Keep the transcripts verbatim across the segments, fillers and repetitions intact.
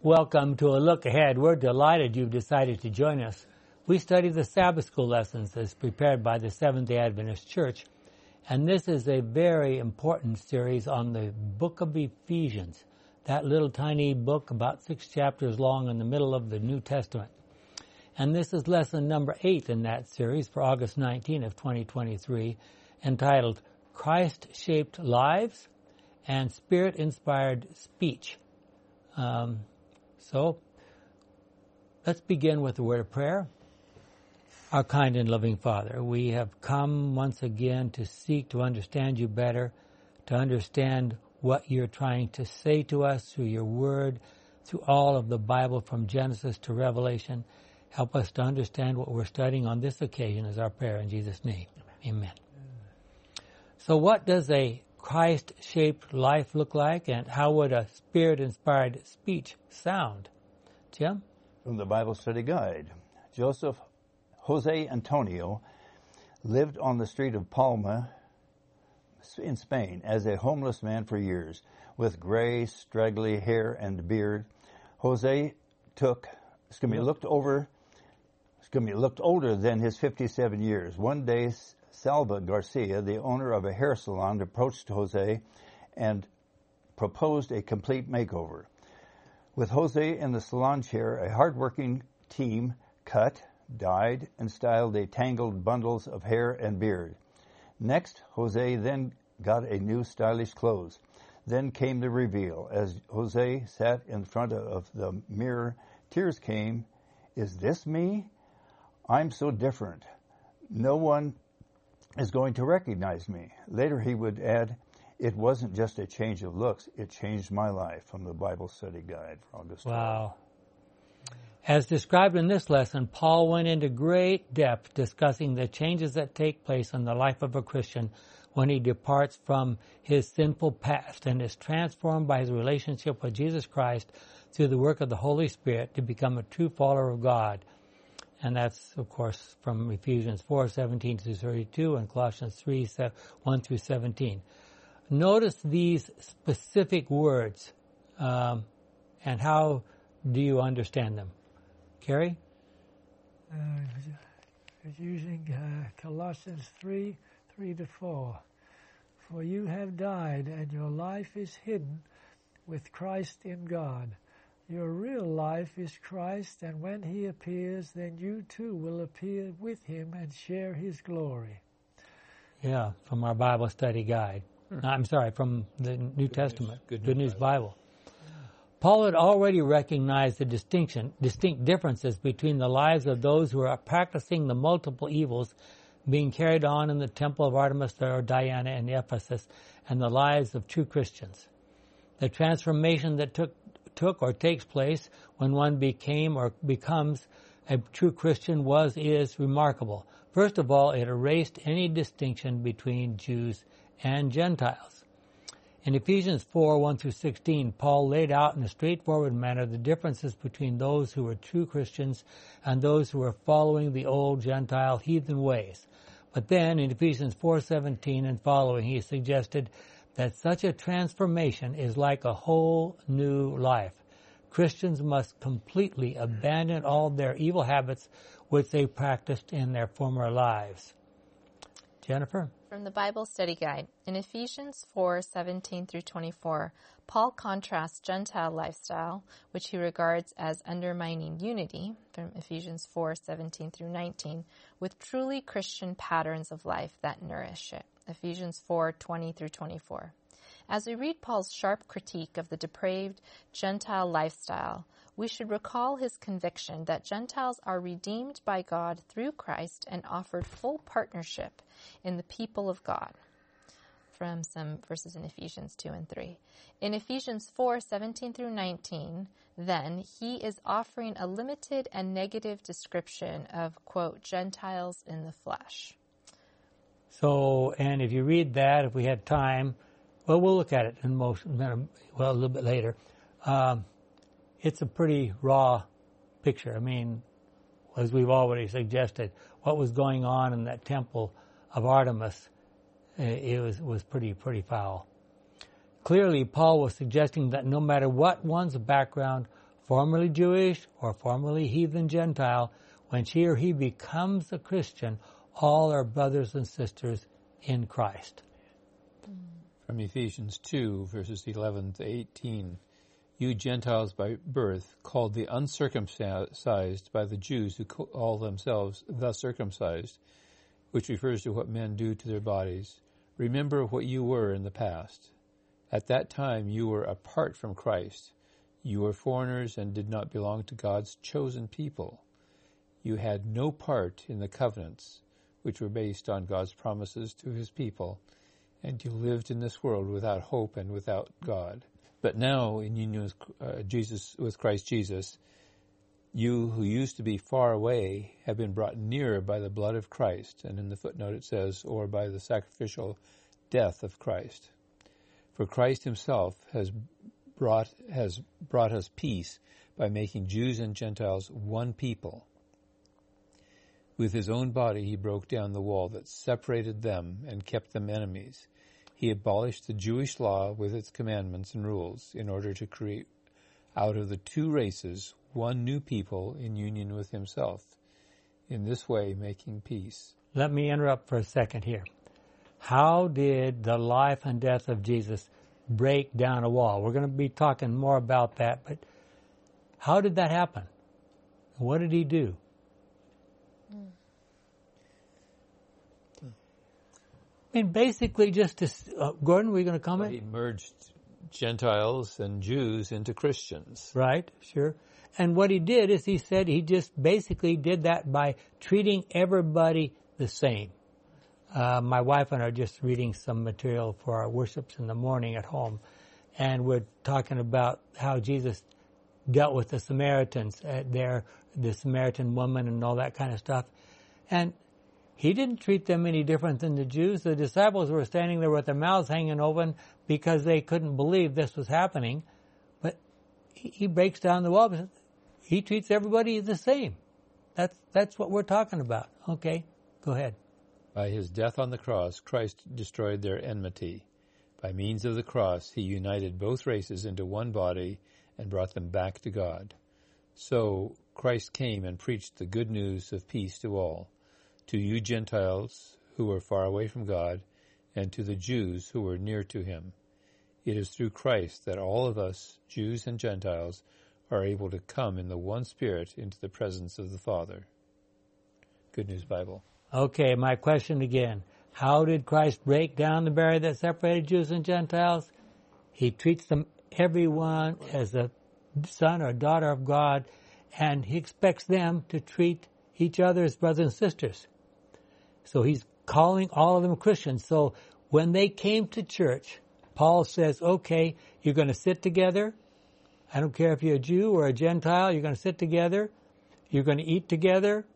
Welcome to A Look Ahead. We're delighted you've decided to join us. We study the Sabbath School lessons as prepared by the Seventh-day Adventist Church, and this is a very important series on the Book of Ephesians, that little tiny book about six chapters long in the middle of the New Testament. And this is lesson number eight in that series for August nineteenth of twenty twenty-three, entitled Christ-Shaped Lives and Spirit-Inspired Speech. Um... So, let's begin with a word of prayer. Our kind and loving Father, we have come once again to seek to understand you better, to understand what you're trying to say to us through your word, through all of the Bible from Genesis to Revelation. Help us to understand what we're studying on this occasion is our prayer in Jesus' name. Amen. Amen. So what does a Christ-shaped life look like, and how would a spirit-inspired speech sound? Jim? From the Bible Study Guide, Joseph Jose Antonio lived on the street of Palma in Spain as a homeless man for years. With gray, straggly hair and beard, Jose took, excuse me, looked over, excuse me, looked older than his fifty-seven years. One day, Salva Garcia, the owner of a hair salon, approached Jose and proposed a complete makeover. With Jose in the salon chair, a hard-working team cut, dyed, and styled the tangled bundles of hair and beard. Next, Jose then got a new stylish clothes. Then came the reveal. As Jose sat in front of the mirror, tears came. Is this me? I'm so different. No one is going to recognize me. Later he would add, it wasn't just a change of looks, it changed my life, from the Bible Study Guide for August. Wow. As described in this lesson, Paul went into great depth discussing the changes that take place in the life of a Christian when he departs from his sinful past and is transformed by his relationship with Jesus Christ through the work of the Holy Spirit to become a true follower of God. And that's, of course, from Ephesians four, seventeen through thirty-two and Colossians three, one through seventeen. Notice these specific words, um, and how do you understand them? Carrie? Uh, using uh, Colossians three, three to four. For you have died, and your life is hidden with Christ in God. Your real life is Christ, and when he appears, then you too will appear with him and share his glory. Yeah, from our Bible Study Guide. Hmm. No, I'm sorry, from the New Good Testament, news. Good, Good News Bible. Bible. Yeah. Paul had already recognized the distinction, distinct differences between the lives of those who are practicing the multiple evils being carried on in the temple of Artemis or Diana in Ephesus and the lives of true Christians. The transformation that took took or takes place when one became or becomes a true Christian was, is remarkable. First of all, it erased any distinction between Jews and Gentiles. In Ephesians four, one through sixteen, Paul laid out in a straightforward manner the differences between those who were true Christians and those who were following the old Gentile heathen ways. But then, in Ephesians four, seventeen and following, he suggested that such a transformation is like a whole new life. Christians must completely abandon all their evil habits which they practiced in their former lives. Jennifer? From the Bible Study Guide, in Ephesians four, seventeen through twenty-four, Paul contrasts Gentile lifestyle, which he regards as undermining unity, from Ephesians four, seventeen through nineteen, with truly Christian patterns of life that nourish it. Ephesians four, twenty through twenty-four. As we read Paul's sharp critique of the depraved Gentile lifestyle, we should recall his conviction that Gentiles are redeemed by God through Christ and offered full partnership in the people of God. From some verses in Ephesians two and three. In Ephesians four, seventeen through nineteen, then, he is offering a limited and negative description of, quote, Gentiles in the flesh. So, and if you read that, if we had time, well, we'll look at it in most, well, a little bit later. Um, it's a pretty raw picture. I mean, as we've already suggested, what was going on in that temple of Artemis, it was was pretty, pretty foul. Clearly, Paul was suggesting that no matter what one's background, formerly Jewish or formerly heathen Gentile, when she or he becomes a Christian, all are brothers and sisters in Christ. From Ephesians two, verses eleven to eighteen, you Gentiles by birth, called the uncircumcised by the Jews who call themselves the circumcised, which refers to what men do to their bodies, remember what you were in the past. At that time you were apart from Christ. You were foreigners and did not belong to God's chosen people. You had no part in the covenants, which were based on God's promises to his people, and you lived in this world without hope and without God. But now, in union with, uh, Jesus, with Christ Jesus, you who used to be far away have been brought nearer by the blood of Christ, and in the footnote it says, or by the sacrificial death of Christ. For Christ himself has brought, has brought us peace by making Jews and Gentiles one people. With his own body he broke down the wall that separated them and kept them enemies. He abolished the Jewish law with its commandments and rules in order to create out of the two races one new people in union with himself, in this way making peace. Let me interrupt for a second here. How did the life and death of Jesus break down a wall? We're going to be talking more about that, but how did that happen? What did he do? I mean, basically, just to, uh, Gordon, were you going to comment? Well, he merged Gentiles and Jews into Christians. Right, sure. And what he did is he said he just basically did that by treating everybody the same. Uh, my wife and I are just reading some material for our worships in the morning at home, and we're talking about how Jesus dealt with the Samaritans at their, the Samaritan woman and all that kind of stuff. And he didn't treat them any different than the Jews. The disciples were standing there with their mouths hanging open because they couldn't believe this was happening. But he breaks down the wall. He treats everybody the same. That's, that's what we're talking about. Okay, go ahead. By his death on the cross, Christ destroyed their enmity. By means of the cross, he united both races into one body and brought them back to God. So Christ came and preached the good news of peace to all. To you Gentiles who were far away from God, and to the Jews who were near to him. It is through Christ that all of us, Jews and Gentiles, are able to come in the one Spirit into the presence of the Father. Good News Bible. Okay, my question again. How did Christ break down the barrier that separated Jews and Gentiles? He treats them, everyone, as a son or daughter of God, and he expects them to treat each other as brothers and sisters. So he's calling all of them Christians. So when they came to church, Paul says, okay, you're going to sit together. I don't care if you're a Jew or a Gentile. You're going to sit together. You're going to eat together.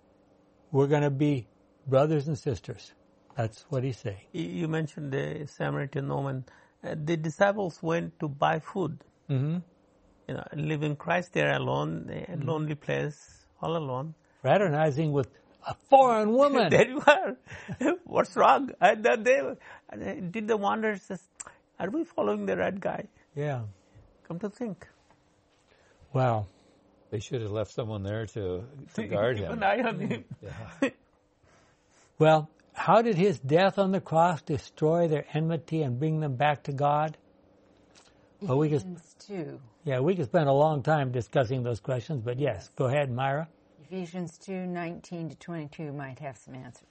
We're going to be brothers and sisters. That's what he's saying. You mentioned the Samaritan woman. Uh, the disciples went to buy food. Mm-hmm. You know, leaving Christ there alone, a mm-hmm. lonely place, all alone. Fraternizing with a foreign woman. There you are. What's wrong? And then they did the wonder, says, are we following the right guy? Yeah. Come to think. Wow. They should have left someone there to, to guard him. Keep an eye on him. Yeah. Well, how did his death on the cross destroy their enmity and bring them back to God? Well, we could, two. Yeah, we could spend a long time discussing those questions, but yes, go ahead, Myra. Ephesians two nineteen to twenty-two might have some answers.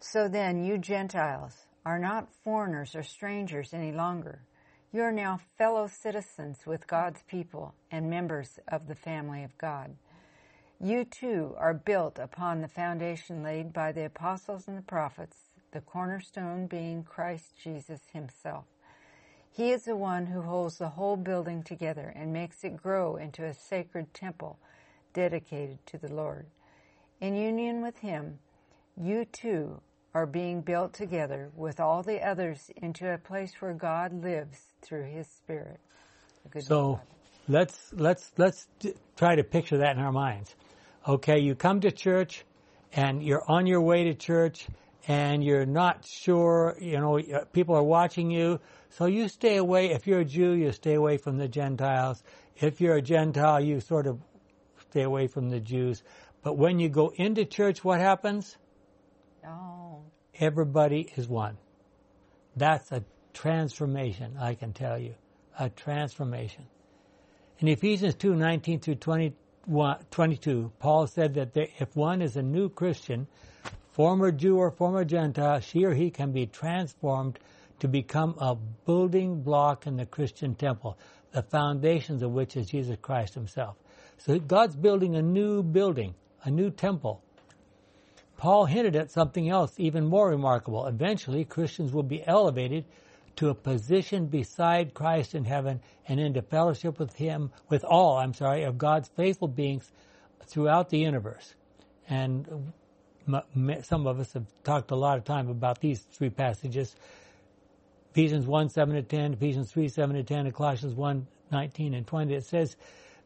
So then, you Gentiles are not foreigners or strangers any longer. You are now fellow citizens with God's people and members of the family of God. You too are built upon the foundation laid by the apostles and the prophets, the cornerstone being Christ Jesus himself. He is the one who holds the whole building together and makes it grow into a sacred temple dedicated to the Lord. In union with him, you too are being built together with all the others into a place where God lives through his Spirit. So let's let's let's try to picture that in our minds. Okay, you come to church and you're on your way to church and you're not sure, you know, people are watching you. So you stay away. If you're a Jew, you stay away from the Gentiles. If you're a Gentile, you sort of stay away from the Jews. But when you go into church, what happens? Oh. Everybody is one. That's a transformation, I can tell you. A transformation. In Ephesians two nineteen through twenty-two, Paul said that there, if one is a new Christian, former Jew or former Gentile, she or he can be transformed to become a building block in the Christian temple, the foundations of which is Jesus Christ himself. So God's building a new building, a new temple. Paul hinted at something else even more remarkable. Eventually, Christians will be elevated to a position beside Christ in heaven and into fellowship with him, with all, I'm sorry, of God's faithful beings throughout the universe. And some of us have talked a lot of time about these three passages. Ephesians one, seven to ten, Ephesians three, seven to ten, and Colossians one, nineteen and twenty. It says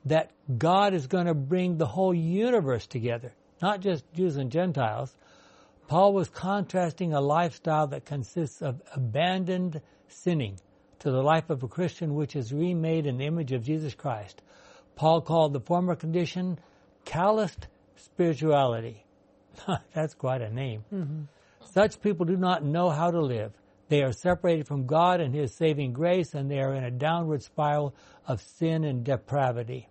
that God is going to bring the whole universe together, not just Jews and Gentiles. Paul was contrasting a lifestyle that consists of abandoned sinning to the life of a Christian which is remade in the image of Jesus Christ. Paul called the former condition calloused spirituality. That's quite a name. Mm-hmm. Such people do not know how to live. They are separated from God and his saving grace, and they are in a downward spiral of sin and depravity.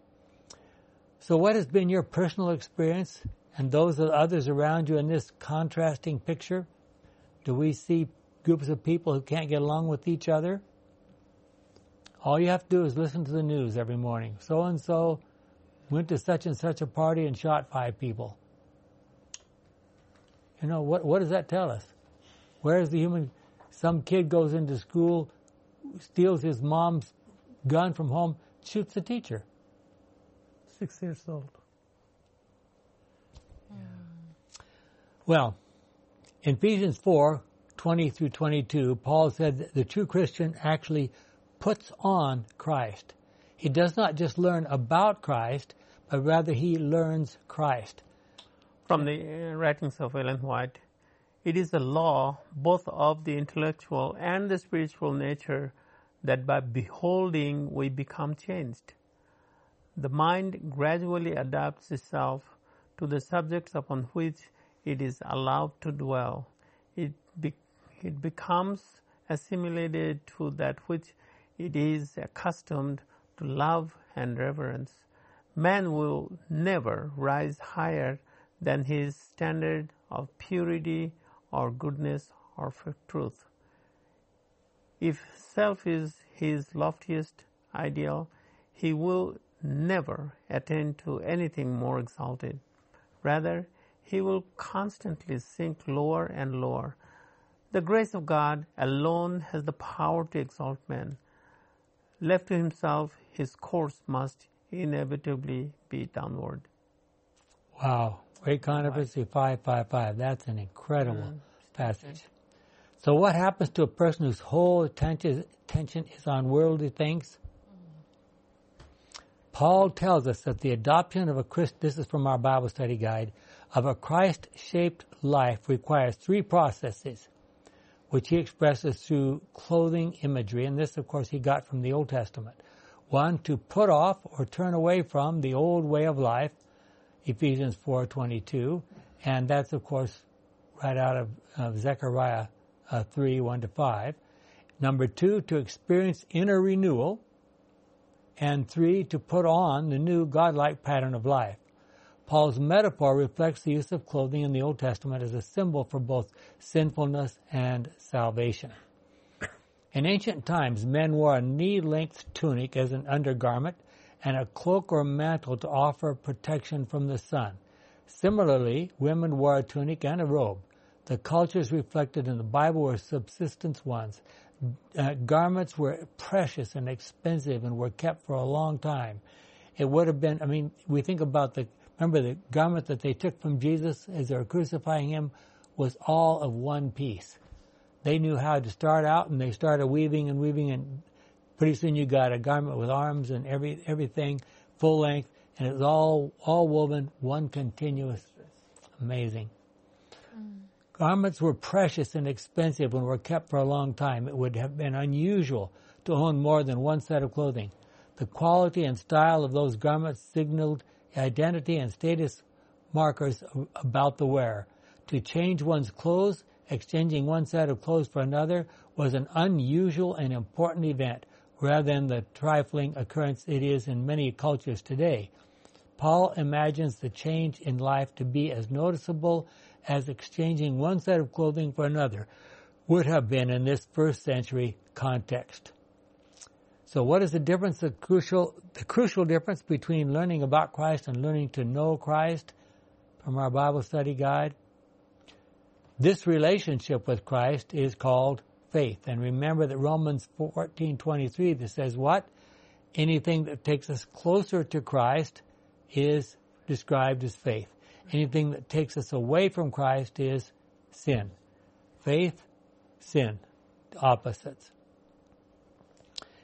So what has been your personal experience and those of others around you in this contrasting picture? Do we see groups of people who can't get along with each other? All you have to do is listen to the news every morning. So-and-so went to such and such a party and shot five people. You know, what, what does that tell us? Where is the human... Some kid goes into school, steals his mom's gun from home, shoots the teacher. Six years old. Well, in Ephesians four, twenty through twenty-two, Paul said that the true Christian actually puts on Christ. He does not just learn about Christ, but rather he learns Christ. From the writings of Ellen White, it is the law both of the intellectual and the spiritual nature that by beholding we become changed. The mind gradually adapts itself to the subjects upon which it is allowed to dwell. It be, it becomes assimilated to that which it is accustomed to love and reverence. Man will never rise higher than his standard of purity or goodness or truth. If self is his loftiest ideal, he will never attain to anything more exalted. Rather, he will constantly sink lower and lower. The grace of God alone has the power to exalt man. Left to himself, his course must inevitably be downward. Wow. Great Controversy five five five. That's an incredible mm-hmm. passage. So what happens to a person whose whole attention is on worldly things? Paul tells us that the adoption of a Christ, this is from our Bible study guide, of a Christ-shaped life requires three processes, which he expresses through clothing imagery. And this, of course, he got from the Old Testament. One, to put off or turn away from the old way of life, Ephesians four twenty-two, and that's, of course, right out of, of Zechariah uh, three, one to five. Number two, to experience inner renewal. And three, to put on the new godlike pattern of life. Paul's metaphor reflects the use of clothing in the Old Testament as a symbol for both sinfulness and salvation. In ancient times, men wore a knee-length tunic as an undergarment and a cloak or mantle to offer protection from the sun. Similarly, women wore a tunic and a robe. The cultures reflected in the Bible were subsistence ones. Uh, garments were precious and expensive and were kept for a long time. It would have been, I mean, we think about the, remember the garment that they took from Jesus as they were crucifying him was all of one piece. They knew how to start out, and they started weaving and weaving, and pretty soon you got a garment with arms and every everything, full length, and it was all all woven, one continuous, amazing. Mm. Garments were precious and expensive and were kept for a long time. It would have been unusual to own more than one set of clothing. The quality and style of those garments signaled identity and status markers about the wearer. To change one's clothes, exchanging one set of clothes for another, was an unusual and important event, rather than the trifling occurrence it is in many cultures today. Paul imagines the change in life to be as noticeable as exchanging one set of clothing for another would have been in this first century context. So what is the difference, the crucial, the crucial difference between learning about Christ and learning to know Christ from our Bible study guide? This relationship with Christ is called faith. And remember that Romans fourteen twenty-three that says what? Anything that takes us closer to Christ is described as faith. Anything that takes us away from Christ is sin. Faith, sin, opposites.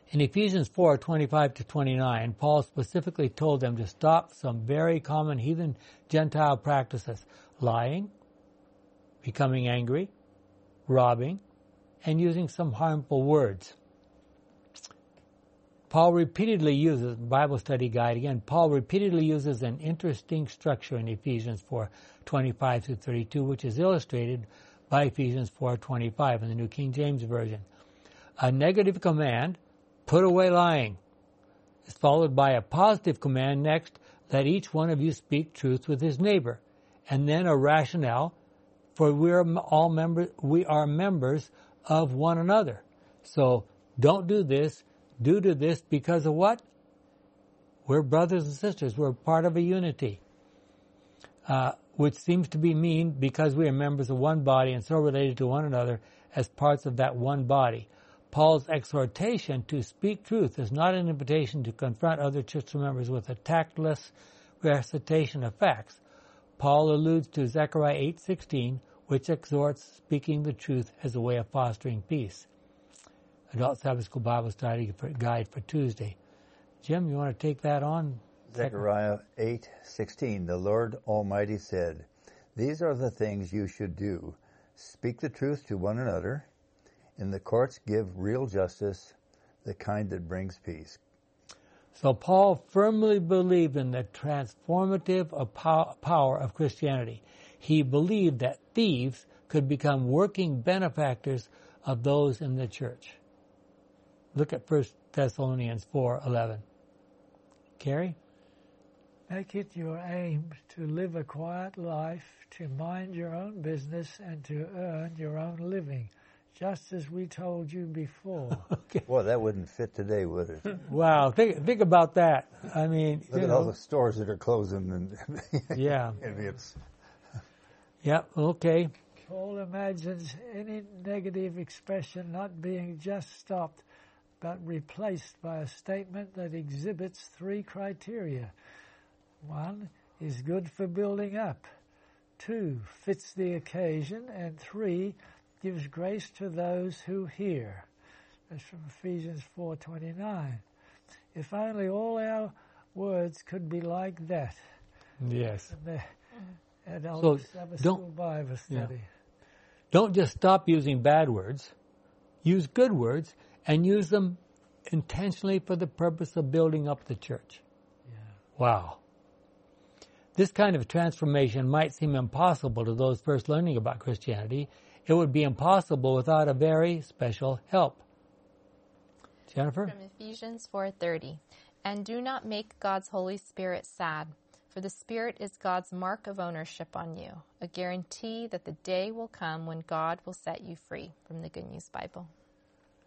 In Ephesians four twenty-five to twenty-nine, Paul specifically told them to stop some very common heathen Gentile practices: lying, becoming angry, robbing, and using some harmful words. Paul repeatedly uses, Bible study guide again, Paul repeatedly uses an interesting structure in Ephesians four twenty-five through thirty-two, which is illustrated by Ephesians four twenty-five in the New King James Version. A negative command, put away lying, is followed by a positive command next, let each one of you speak truth with his neighbor, and then a rationale, for we are all members, we are members of one another. So don't do this. Due to this, because of what? We're brothers and sisters. We're part of a unity, uh, which seems to be mean because we are members of one body and so related to one another as parts of that one body. Paul's exhortation to speak truth is not an invitation to confront other church members with a tactless recitation of facts. Paul alludes to Zechariah eight sixteen, which exhorts speaking the truth as a way of fostering peace. Adult Sabbath School Bible Study Guide for Tuesday. Jim, you want to take that on? Zechariah eight sixteen. The Lord Almighty said, "These are the things you should do. Speak the truth to one another. In the courts give real justice, the kind that brings peace." So Paul firmly believed in the transformative power of Christianity. He believed that thieves could become working benefactors of those in the church. Look at First Thessalonians four eleven. Carrie? Make it your aim to live a quiet life, to mind your own business, and to earn your own living, just as we told you before. Okay. Well, that wouldn't fit today, would it? Wow, think think about that. I mean, look at know. all the stores that are closing, and yeah, and it's yeah, okay. Paul imagines any negative expression not being just stopped, but replaced by a statement that exhibits three criteria. One, is good for building up. Two, fits the occasion. And three, gives grace to those who hear. That's from Ephesians four twenty-nine. If only all our words could be like that. Yes. And the adult Sabbath School Bible Study. Yeah. Don't just stop using bad words. Use good words, and use them intentionally for the purpose of building up the church. Yeah. Wow. This kind of transformation might seem impossible to those first learning about Christianity. It would be impossible without a very special help. Jennifer? From Ephesians four thirty. And do not make God's Holy Spirit sad, for the Spirit is God's mark of ownership on you, a guarantee that the day will come when God will set you free. From the Good News Bible.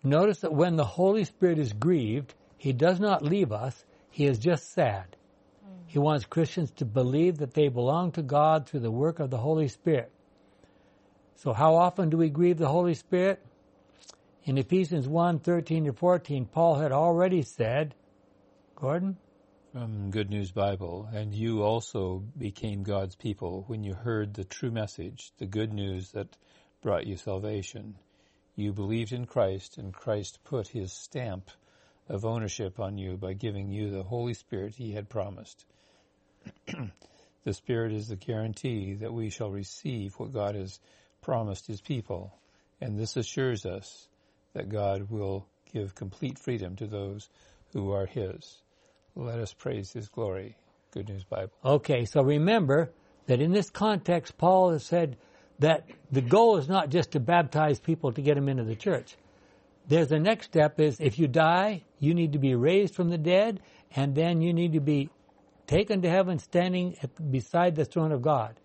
Notice that when the Holy Spirit is grieved, He does not leave us. He is just sad. Mm. He wants Christians to believe that they belong to God through the work of the Holy Spirit. So how often do we grieve the Holy Spirit? In Ephesians one thirteen to fourteen, Paul had already said, Gordon? From Good News Bible, and you also became God's people when you heard the true message, the good news that brought you salvation. You believed in Christ, and Christ put His stamp of ownership on you by giving you the Holy Spirit He had promised. The Spirit is the guarantee that we shall receive what God has promised his people, and this assures us that God will give complete freedom to those who are his. Let us praise his glory. Good News Bible. Okay, so remember that in this context, Paul has said that the goal is not just to baptize people to get them into the church. There's the next step is if you die, you need to be raised from the dead, and then you need to be taken to heaven standing at, beside the throne of God.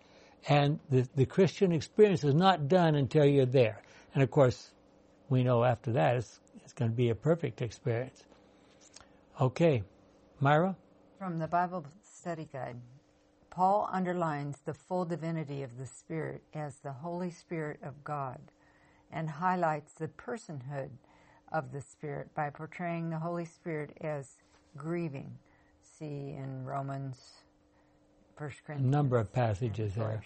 And the, the Christian experience is not done until you're there. And of course, we know after that it's, it's going to be a perfect experience. Okay, Myra? From the Bible Study Guide, Paul underlines the full divinity of the Spirit as the Holy Spirit of God and highlights the personhood of the Spirit by portraying the Holy Spirit as grieving. See in Romans, First Corinthians. A number of passages there.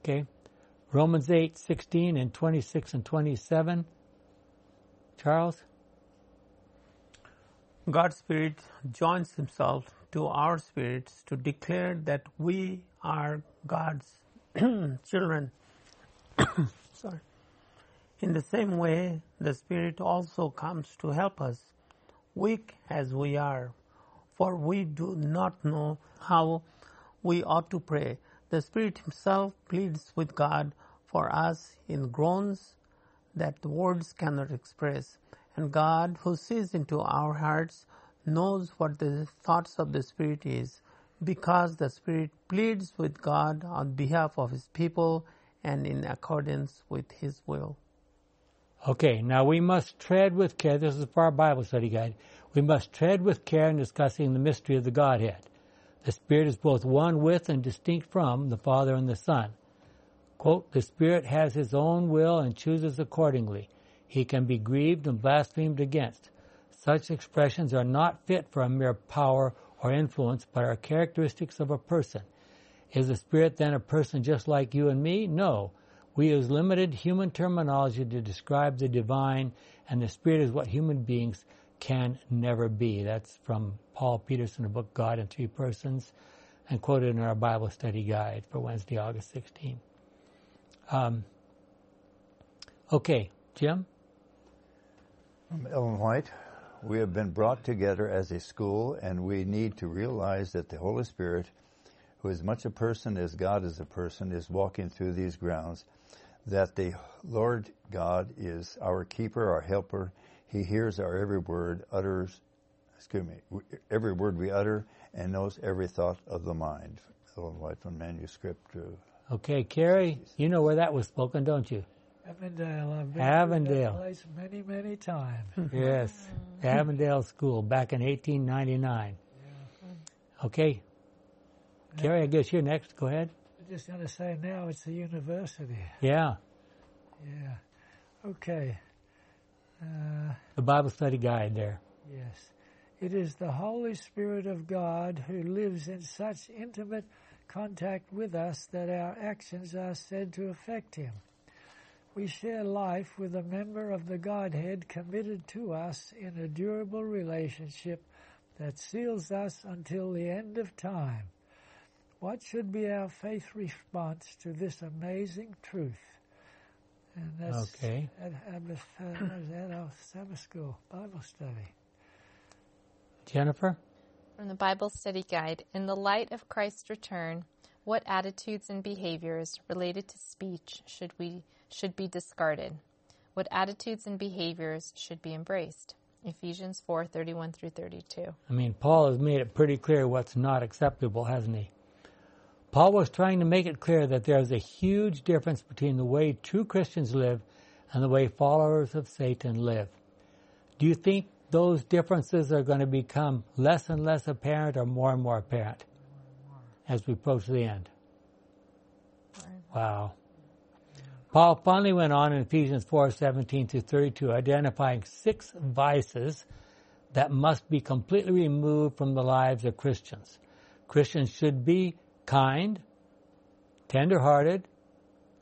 Okay. Romans eight sixteen and twenty-six and twenty-seven. Charles? God's Spirit joins himself to our spirits to declare that we are God's children. Sorry. In the same way, the Spirit also comes to help us, weak as we are, for we do not know how we ought to pray. The Spirit himself pleads with God for us in groans that words cannot express. And God, who sees into our hearts, knows what the thoughts of the Spirit is, because the Spirit pleads with God on behalf of his people and in accordance with his will. Okay, now we must tread with care. This is for our Bible study guide. We must tread with care in discussing the mystery of the Godhead. The Spirit is both one with and distinct from the Father and the Son. Quote, the Spirit has his own will and chooses accordingly. He can be grieved and blasphemed against. Such expressions are not fit for a mere power or influence, but are characteristics of a person. Is the Spirit then a person just like you and me? No. We use limited human terminology to describe the divine, and the Spirit is what human beings can never be. That's from Paul Peterson, the book God in Three Persons, and quoted in our Bible study guide for Wednesday, August sixteenth. Um, okay, Jim? I'm Ellen White. We have been brought together as a school, and we need to realize that the Holy Spirit, who is much a person as God is a person, is walking through these grounds, that the Lord God is our keeper, our helper. He hears our every word, utters, excuse me, every word we utter, and knows every thought of the mind. Ellen White from Manuscript. Uh, okay, Carrie, you know where that was spoken, don't you? Avondale. I've been Avondale. To that place many, many times. Yes, the Avondale School back in eighteen ninety-nine. Yeah. Okay. Now, Gary, I guess you're next. Go ahead. I'm just going to say now it's the university. Yeah. Yeah. Okay. Uh, the Bible study guide there. Yes. It is the Holy Spirit of God who lives in such intimate contact with us that our actions are said to affect him. We share life with a member of the Godhead committed to us in a durable relationship that seals us until the end of time. What should be our faith response to this amazing truth? And that's okay. at, at, at our Sabbath School Bible Study. Jennifer? From the Bible Study Guide, in the light of Christ's return, what attitudes and behaviors related to speech should we should be discarded? What attitudes and behaviors should be embraced? Ephesians four thirty-one through thirty-two. I mean, Paul has made it pretty clear what's not acceptable, hasn't he? Paul was trying to make it clear that there is a huge difference between the way true Christians live and the way followers of Satan live. Do you think those differences are going to become less and less apparent or more and more apparent as we approach the end? Wow. Paul finally went on in Ephesians four seventeen through thirty-two, identifying six vices that must be completely removed from the lives of Christians. Christians should be kind, tender-hearted,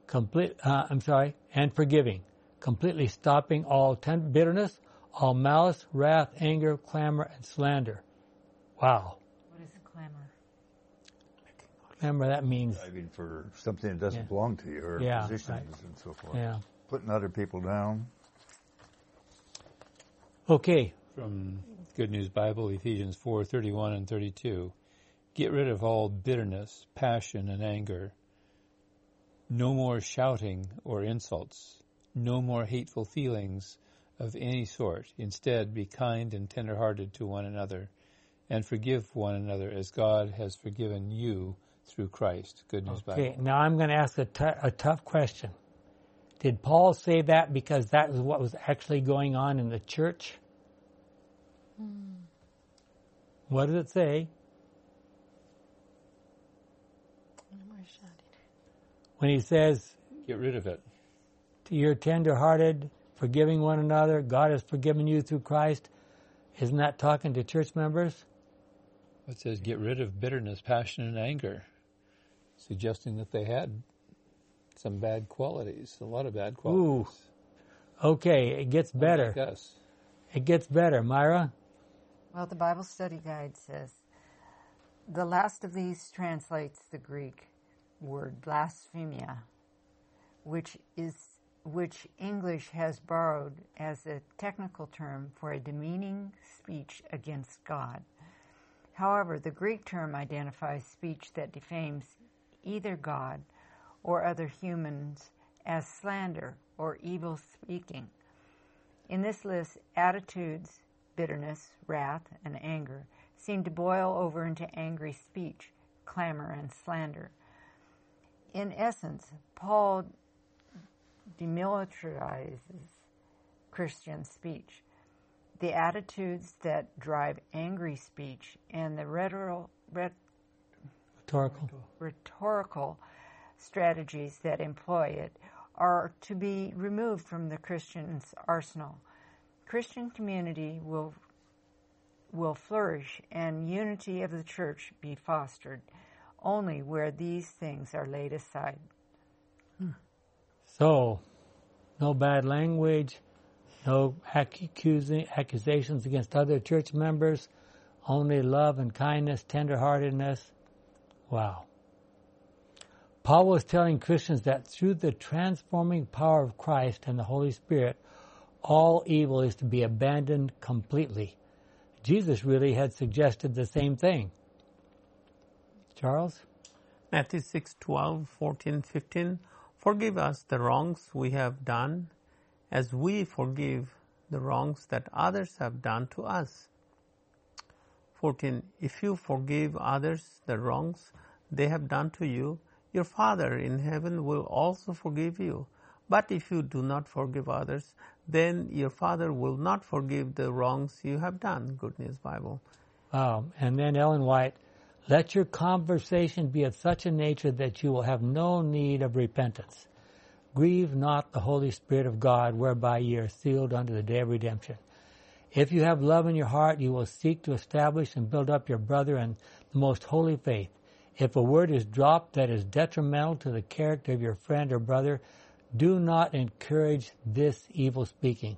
complete, uh, I'm sorry, and forgiving, completely stopping all ten- bitterness, all malice, wrath, anger, clamor, and slander. Wow. What is clamor? Remember, that means... I mean, for something that doesn't yeah. belong to you, or yeah, positions right. and so forth. Yeah. Putting other people down. Okay. From Good News Bible, Ephesians four, thirty-one and thirty-two. Get rid of all bitterness, passion, and anger. No more shouting or insults. No more hateful feelings of any sort. Instead, be kind and tender-hearted to one another, and forgive one another as God has forgiven you through Christ. Good News Bible. Okay, now I'm going to ask a, t- a tough question. Did Paul say that because that is what was actually going on in the church? Mm. What did it say? No more shouting. When he says... Get rid of it. You're tender-hearted, forgiving one another. God has forgiven you through Christ. Isn't that talking to church members? It says, get rid of bitterness, passion, and anger, suggesting that they had some bad qualities, a lot of bad qualities. Ooh. Okay, it gets better. Like us. It gets better. Myra? Well, the Bible study guide says, the last of these translates the Greek word blasphemia, which is which English has borrowed as a technical term for a demeaning speech against God. However, the Greek term identifies speech that defames either God or other humans as slander or evil speaking. In this list, attitudes, bitterness, wrath, and anger seem to boil over into angry speech, clamor, and slander. In essence, Paul demilitarizes Christian speech. The attitudes that drive angry speech and the rhetorical, rhet- rhetorical. rhetorical strategies that employ it are to be removed from the Christian's arsenal. Christian community will, will flourish and unity of the church be fostered only where these things are laid aside. Hmm. So, no bad language, no accusing, accusations against other church members, only love and kindness, tenderheartedness. Wow. Paul was telling Christians that through the transforming power of Christ and the Holy Spirit, all evil is to be abandoned completely. Jesus really had suggested the same thing. Charles? Matthew six, twelve, fourteen, fifteen. Forgive us the wrongs we have done, as we forgive the wrongs that others have done to us. fourteen. If you forgive others the wrongs they have done to you, your Father in heaven will also forgive you. But if you do not forgive others, then your Father will not forgive the wrongs you have done. Good News Bible. Wow. And then Ellen White. Let your conversation be of such a nature that you will have no need of repentance. Grieve not the Holy Spirit of God, whereby ye are sealed unto the day of redemption. If you have love in your heart, you will seek to establish and build up your brother in the most holy faith. If a word is dropped that is detrimental to the character of your friend or brother, do not encourage this evil speaking.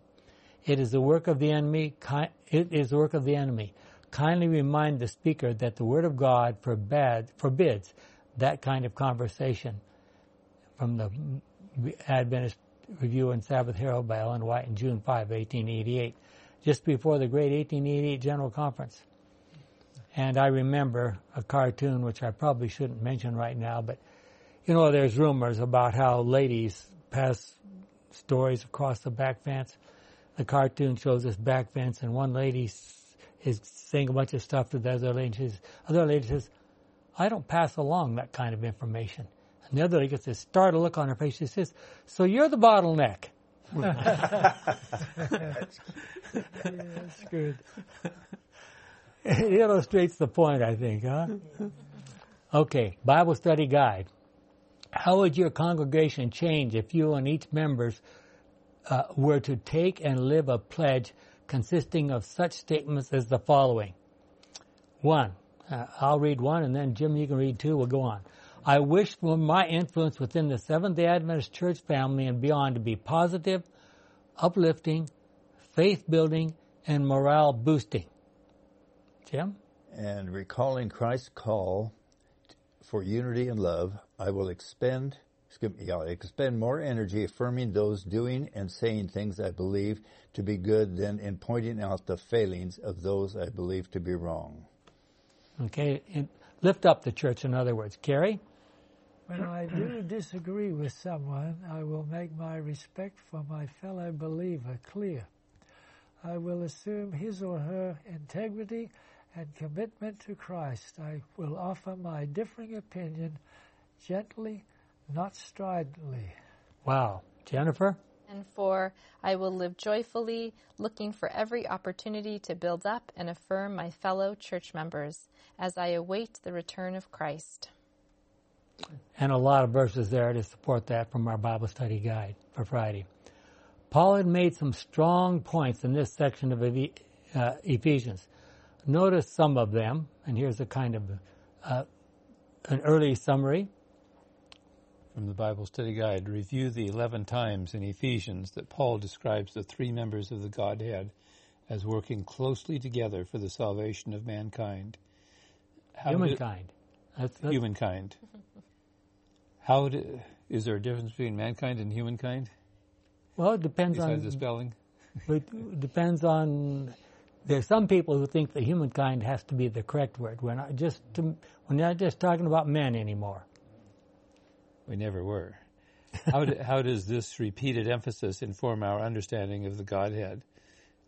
It is the work of the enemy. It is the work of the enemy. Kindly remind the speaker that the Word of God forbade, forbids that kind of conversation. From the Adventist Review and Sabbath Herald by Ellen White in June fifth, eighteen eighty-eight, just before the great eighteen eighty-eight General Conference. And I remember a cartoon, which I probably shouldn't mention right now, but, you know, there's rumors about how ladies pass stories across the back fence. The cartoon shows this back fence, and one lady is saying a bunch of stuff to the other lady. And says, other lady says, I don't pass along that kind of information. And the other lady gets this startled look on her face. She says, so you're the bottleneck. That's, that's good. It illustrates the point, I think, huh? Okay, Bible study guide. How would your congregation change if you and each members uh, were to take and live a pledge consisting of such statements as the following. One, uh, I'll read one, and then Jim, you can read two. We'll go on. I wish for my influence within the Seventh-day Adventist Church family and beyond to be positive, uplifting, faith-building, and morale-boosting. Jim? And recalling Christ's call for unity and love, I will expend, excuse me, I'll expend more energy affirming those doing and saying things I believe to be good than in pointing out the failings of those I believe to be wrong. Okay, and lift up the church, in other words. Carrie? When I do disagree with someone, I will make my respect for my fellow believer clear. I will assume his or her integrity and commitment to Christ. I will offer my differing opinion gently, not stridently. Wow. Jennifer? And four, I will live joyfully, looking for every opportunity to build up and affirm my fellow church members as I await the return of Christ. And a lot of verses there to support that from our Bible study guide for Friday. Paul had made some strong points in this section of Ephesians. Notice some of them, and here's a kind of uh, an early summary. From the Bible study guide, review the eleven times in Ephesians that Paul describes the three members of the Godhead as working closely together for the salvation of mankind. How humankind. Do, that's, that's, humankind. How do, is there a difference between mankind and humankind? Well, it depends Besides on... Besides the spelling? It depends on... There's some people who think that humankind has to be the correct word. We're not just, we're not just talking about men anymore. We never were. How, do, how does this repeated emphasis inform our understanding of the Godhead?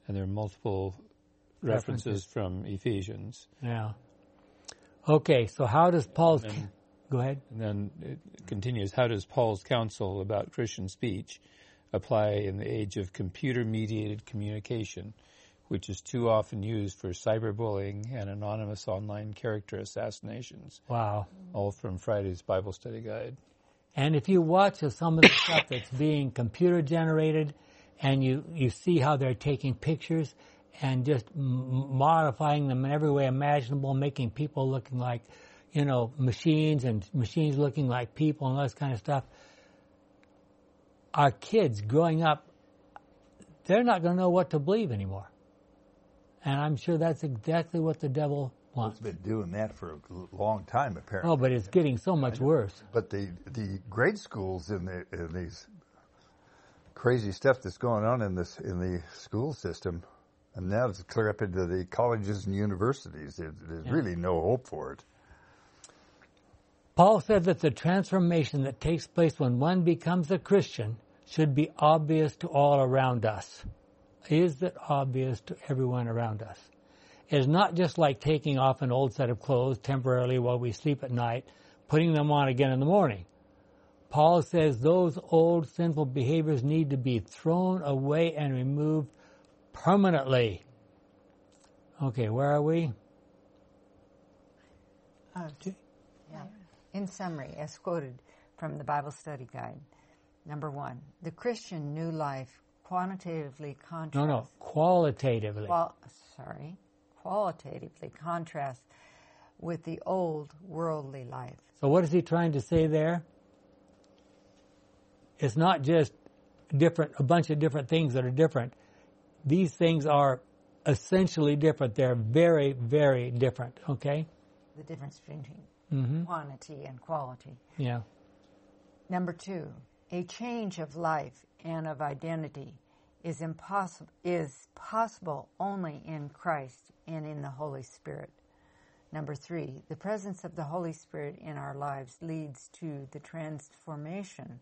And there are multiple references, references. from Ephesians. Yeah. Okay, so how does Paul's... Then, go ahead. And then it continues, how does Paul's counsel about Christian speech apply in the age of computer-mediated communication, which is too often used for cyberbullying and anonymous online character assassinations? Wow. All from Friday's Bible study guide. And if you watch some of the stuff that's being computer-generated and you, you see how they're taking pictures and just m- modifying them in every way imaginable, making people looking like, you know, machines and machines looking like people and all this kind of stuff, our kids growing up, they're not going to know what to believe anymore. And I'm sure that's exactly what the devil wants. Well, it's been doing that for a long time, apparently. Oh, but it's getting so much worse. But the the grade schools in the in these crazy stuff that's going on in this in the school system, and now it's clear up into the colleges and universities. There's yeah. really no hope for it. Paul said that the transformation that takes place when one becomes a Christian should be obvious to all around us. Is that obvious to everyone around us? It's not just like taking off an old set of clothes temporarily while we sleep at night, putting them on again in the morning. Paul says those old sinful behaviors need to be thrown away and removed permanently. Okay, where are we? Uh, yeah. In summary, as quoted from the Bible study guide, number one, the Christian new life quantitatively contrasts... No, no, qualitatively. Qual, sorry, qualitatively contrasts with the old worldly life. So what is he trying to say there? It's not just different, a bunch of different things that are different. These things are essentially different. They're very, very different, okay? The difference between mm-hmm. quantity and quality. Yeah. Number two, a change of life and of identity is impossible is possible only in Christ and in the Holy Spirit. Number three, the presence of the Holy Spirit in our lives leads to the transformation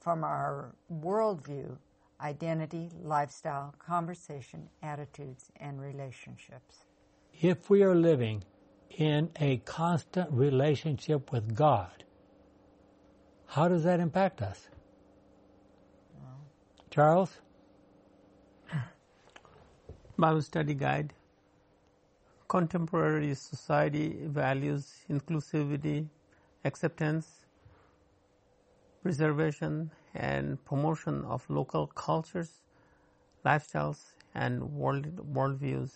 from our worldview, identity, lifestyle, conversation, attitudes, and relationships. If we are living in a constant relationship with God, how does that impact us? Well, Charles? Bible study guide. Contemporary society values inclusivity, acceptance, preservation, and promotion of local cultures, lifestyles, and world worldviews.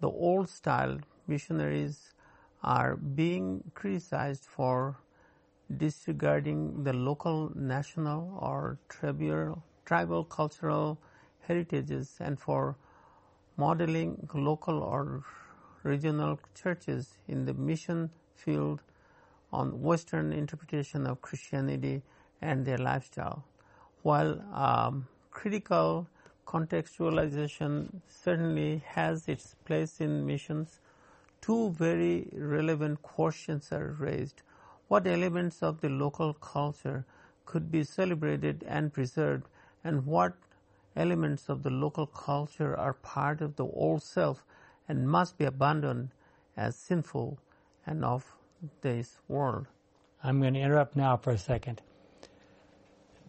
The old-style missionaries are being criticized for disregarding the local, national, or tribal, tribal cultural heritages and for modeling local or regional churches in the mission field on Western interpretation of Christianity and their lifestyle, while um, critical contextualization certainly has its place in missions. Two very relevant questions are raised. What elements of the local culture could be celebrated and preserved, and what elements of the local culture are part of the old self and must be abandoned as sinful and of this world? I'm going to interrupt now for a second.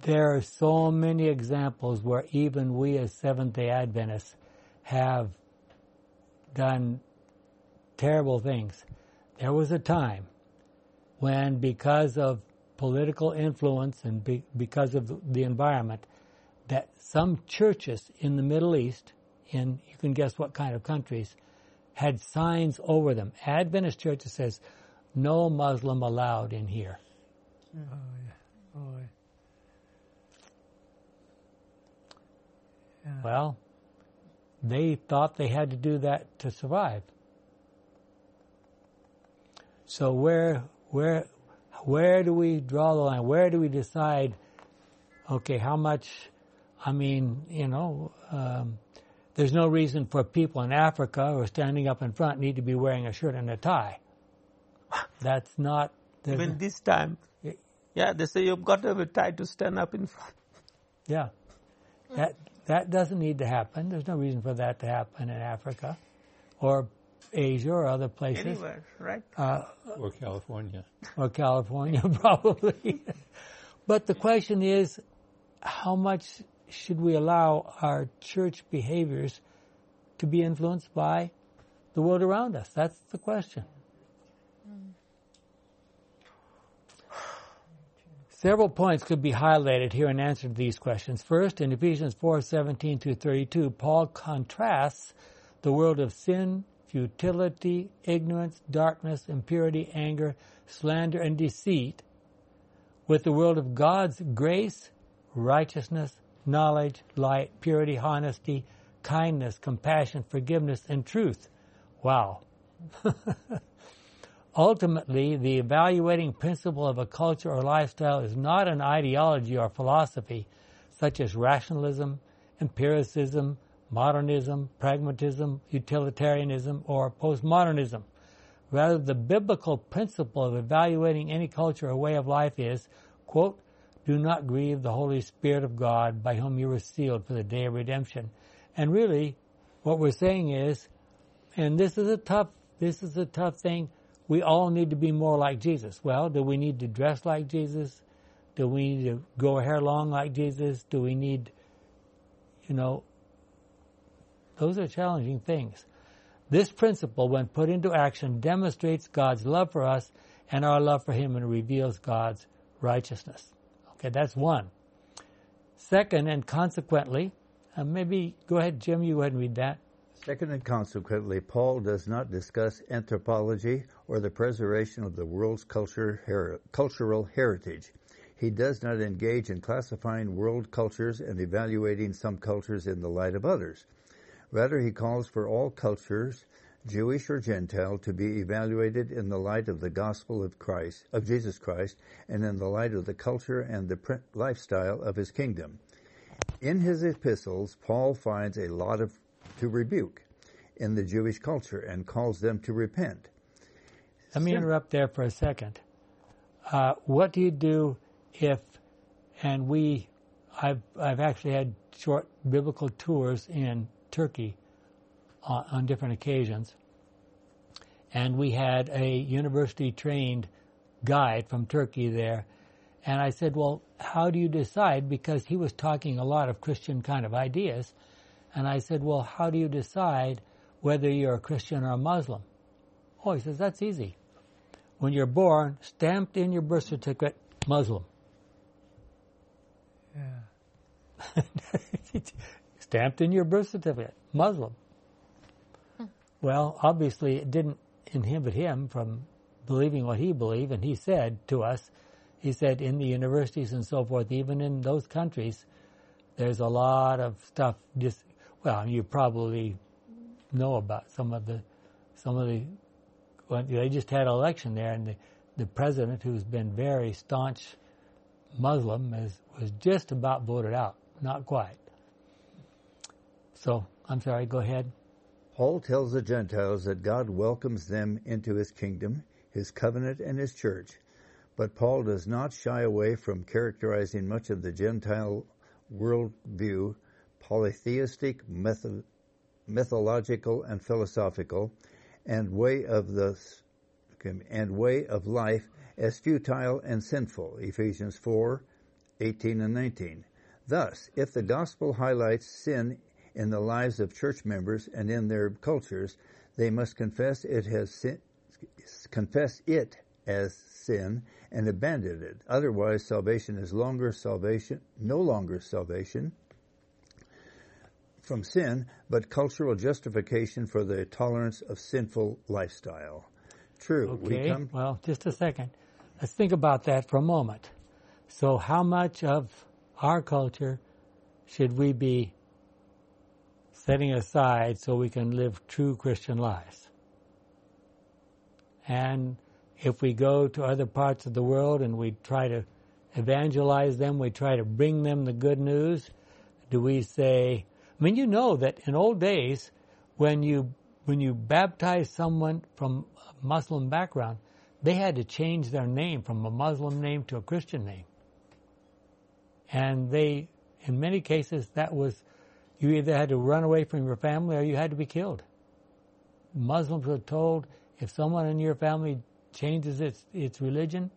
There are so many examples where even we as Seventh-day Adventists have done terrible things. There was a time when, because of political influence and be, because of the environment, that some churches in the Middle East, in you can guess what kind of countries, had signs over them. Adventist churches says, "No Muslim allowed in here." Oh, yeah. Oh, yeah. Yeah. Well, they thought they had to do that to survive. So where, where, where do we draw the line? Where do we decide? Okay, how much? I mean, you know, um, there's no reason for people in Africa who are standing up in front need to be wearing a shirt and a tie. That's not... Even this time, it, yeah, they say you've got to have a tie to stand up in front. Yeah. That that doesn't need to happen. There's no reason for that to happen in Africa or Asia or other places. Anywhere, right? Uh, or California. Or California, probably. But the question is, how much should we allow our church behaviors to be influenced by the world around us? That's the question. Mm. Several points could be highlighted here in answer to these questions. First, in Ephesians four seventeen through thirty-two, Paul contrasts the world of sin, futility, ignorance, darkness, impurity, anger, slander, and deceit with the world of God's grace, righteousness, knowledge, light, purity, honesty, kindness, compassion, forgiveness, and truth. Wow. Ultimately, the evaluating principle of a culture or lifestyle is not an ideology or philosophy, such as rationalism, empiricism, modernism, pragmatism, utilitarianism, or postmodernism. Rather, the biblical principle of evaluating any culture or way of life is, quote, "Do not grieve the Holy Spirit of God, by whom you were sealed for the day of redemption." And really, what we're saying is, and this is a tough, this is a tough thing, we all need to be more like Jesus. Well, do we need to dress like Jesus? Do we need to grow hair long like Jesus? Do we need, you know, those are challenging things. This principle, when put into action, demonstrates God's love for us and our love for Him, and reveals God's righteousness. Okay, that's one. Second, and consequently, uh, maybe, go ahead, Jim, you go ahead and read that. Second, and consequently, Paul does not discuss anthropology or the preservation of the world's culture, her, cultural heritage. He does not engage in classifying world cultures and evaluating some cultures in the light of others. Rather, he calls for all cultures, Jewish or Gentile, to be evaluated in the light of the gospel of Christ, of Jesus Christ, and in the light of the culture and the lifestyle of His kingdom. In his epistles, Paul finds a lot of to rebuke in the Jewish culture and calls them to repent. Let me interrupt there for a second. Uh, what do you do if, and we, I've I've actually had short biblical tours in Turkey on, on different occasions, and we had a university-trained guide from Turkey there, and I said, well, how do you decide? Because he was talking a lot of Christian kind of ideas, and I said, well, how do you decide whether you're a Christian or a Muslim? Oh, he says, that's easy. When you're born, stamped in your birth certificate, Muslim. Yeah. Stamped in your birth certificate, Muslim. Hmm. Well, obviously it didn't inhibit him from believing what he believed, and he said to us, he said in the universities and so forth, even in those countries, there's a lot of stuff. Just well, you probably know about some of the, some of the. Well, they just had an election there, and the the president, who's been very staunch Muslim, is, was just about voted out. Not quite. So, I'm sorry, go ahead. Paul tells the Gentiles that God welcomes them into his kingdom, his covenant, and his church. But Paul does not shy away from characterizing much of the Gentile worldview, polytheistic, myth- mythological, and philosophical, and way of the and way of life as futile and sinful, Ephesians four, eighteen and nineteen. Thus, if the gospel highlights sin in the lives of church members and in their cultures, they must confess it has sin, confess it as sin and abandon it. Otherwise, salvation is longer salvation, no longer salvation from sin, but cultural justification for the tolerance of sinful lifestyle. True. Okay, we come... well, just a second. Let's think about that for a moment. So how much of our culture should we be setting aside so we can live true Christian lives? And if we go to other parts of the world and we try to evangelize them, we try to bring them the good news, do we say, I mean, you know that in old days, when you when you baptize someone from a Muslim background, they had to change their name from a Muslim name to a Christian name. And they, in many cases, that was, you either had to run away from your family or you had to be killed. Muslims were told, if someone in your family changes its its religion,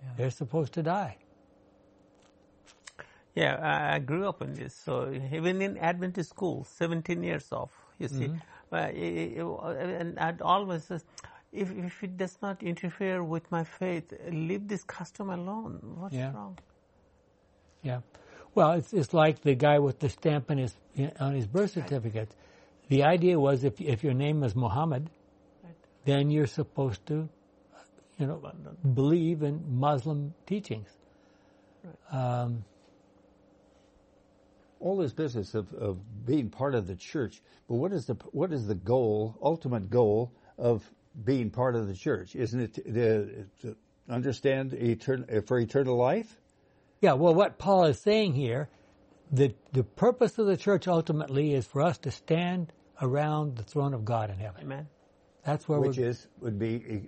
yeah, they're supposed to die. Yeah, I grew up in this. So even in Adventist school, seventeen years off, you see. Mm-hmm. uh, it, it, and I'd always say, if, if it does not interfere with my faith, leave this custom alone. What's yeah. wrong? Yeah. Well, it's it's like the guy with the stamp on his, on his birth certificate. The idea was if if your name is Muhammad, right, then you're supposed to, you know, believe in Muslim teachings. Right. Um, All this business of, of being part of the church, but what is the what is the goal, ultimate goal of being part of the church? Isn't it to, to understand etern- for eternal life? Yeah. Well, what Paul is saying here, the the purpose of the church ultimately is for us to stand around the throne of God in heaven. Amen. That's where which is would be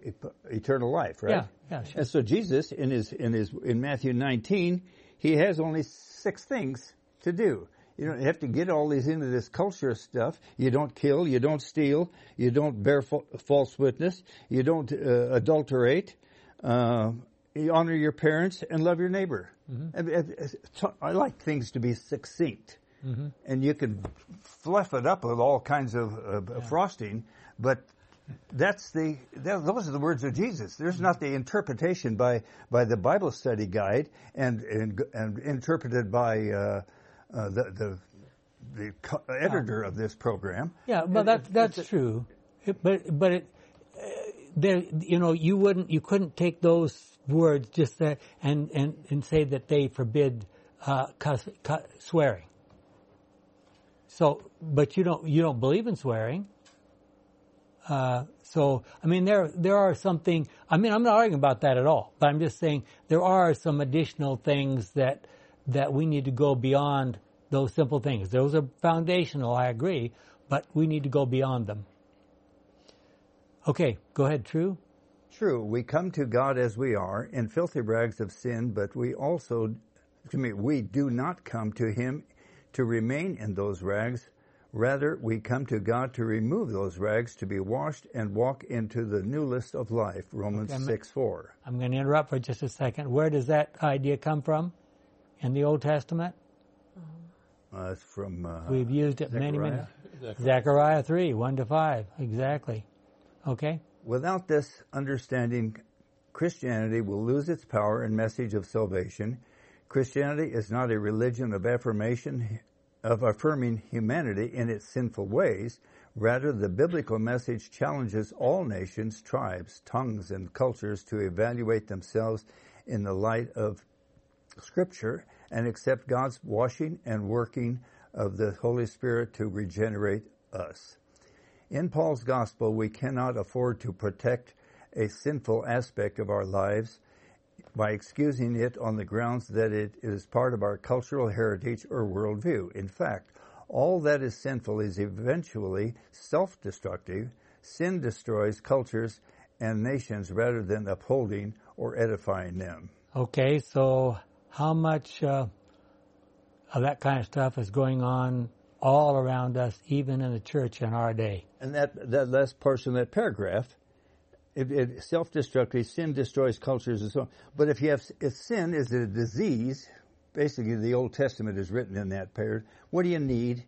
eternal life, right? Yeah. Yeah. Sure. And so Jesus in his in his in Matthew nineteen, he has only six things to do. You don't have to get all these into this culture stuff. You don't kill, you don't steal, you don't bear fa- false witness, you don't uh, adulterate, uh, you honor your parents, and love your neighbor. Mm-hmm. I, I like things to be succinct. Mm-hmm. And you can fluff it up with all kinds of uh, yeah. frosting, but that's the that, those are the words of Jesus. There's not the interpretation by, by the Bible study guide and and, and interpreted by... Uh, Uh, the the, the co- editor of this program. Yeah, well, that's that's a, true, it, but but it, uh, there you know you wouldn't you couldn't take those words just there and and, and say that they forbid uh, cuss, cuss, swearing. So, but you don't you don't believe in swearing. Uh, so I mean there there are something. I mean I'm not arguing about that at all, but I'm just saying there are some additional things that. that we need to go beyond those simple things. Those are foundational, I agree, but we need to go beyond them. Okay, go ahead, True? True. We come to God as we are, in filthy rags of sin, but we also, to me, we do not come to Him to remain in those rags. Rather, we come to God to remove those rags, to be washed and walk into the newness of life, Romans okay, six four. I'm going to interrupt for just a second. Where does that idea come from? In the Old Testament? Uh, it's from... Uh, We've used it Zechariah. many, many... Zechariah. Zechariah three, one to five. Exactly. Okay? Without this understanding, Christianity will lose its power and message of salvation. Christianity is not a religion of affirmation, of affirming humanity in its sinful ways. Rather, the biblical message challenges all nations, tribes, tongues, and cultures to evaluate themselves in the light of Scripture and accept God's washing and working of the Holy Spirit to regenerate us. In Paul's gospel, we cannot afford to protect a sinful aspect of our lives by excusing it on the grounds that it is part of our cultural heritage or worldview. In fact, all that is sinful is eventually self-destructive. Sin destroys cultures and nations rather than upholding or edifying them. Okay, so how much uh, of that kind of stuff is going on all around us, even in the church in our day? And that, that last portion, that paragraph, It, it self-destructive, sin destroys cultures and so on. But if you have, if sin is a disease, basically the Old Testament is written in that period, what do you need?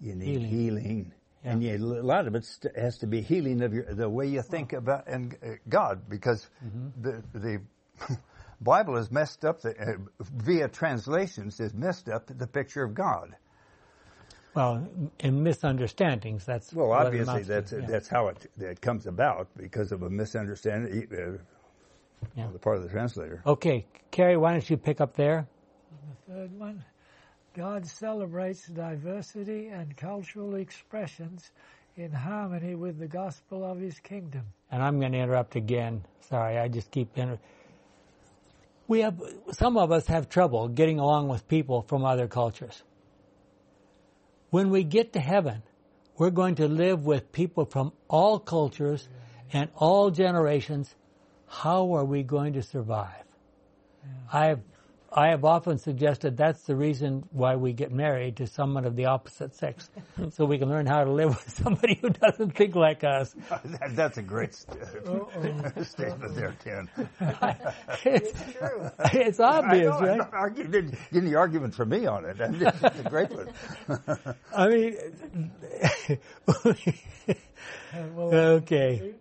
You need healing. healing. Yeah. And you, a lot of it st- has to be healing of your, the way you think well. about and uh, God, because mm-hmm. the the Bible is messed up, the, uh, via translations, has messed up the picture of God. Well, in misunderstandings, that's... Well, obviously, that's to, yeah. that's how it, it comes about, because of a misunderstanding uh, yeah. on the part of the translator. Okay, Carrie, why don't you pick up there? The third one, God celebrates diversity and cultural expressions in harmony with the gospel of his kingdom. And I'm going to interrupt again. Sorry, I just keep interrupting. We have, some of us have trouble getting along with people from other cultures. When we get to heaven, we're going to live with people from all cultures and all generations. How are we going to survive? Yeah. I have, I have often suggested that's the reason why we get married to someone of the opposite sex, so we can learn how to live with somebody who doesn't think like us. That, that's a great st- statement there, Ken. It's true. It's obvious, I know, right? I'm not arguing, didn't, didn't the argument for me on it. It's a great one. I mean, well, okay.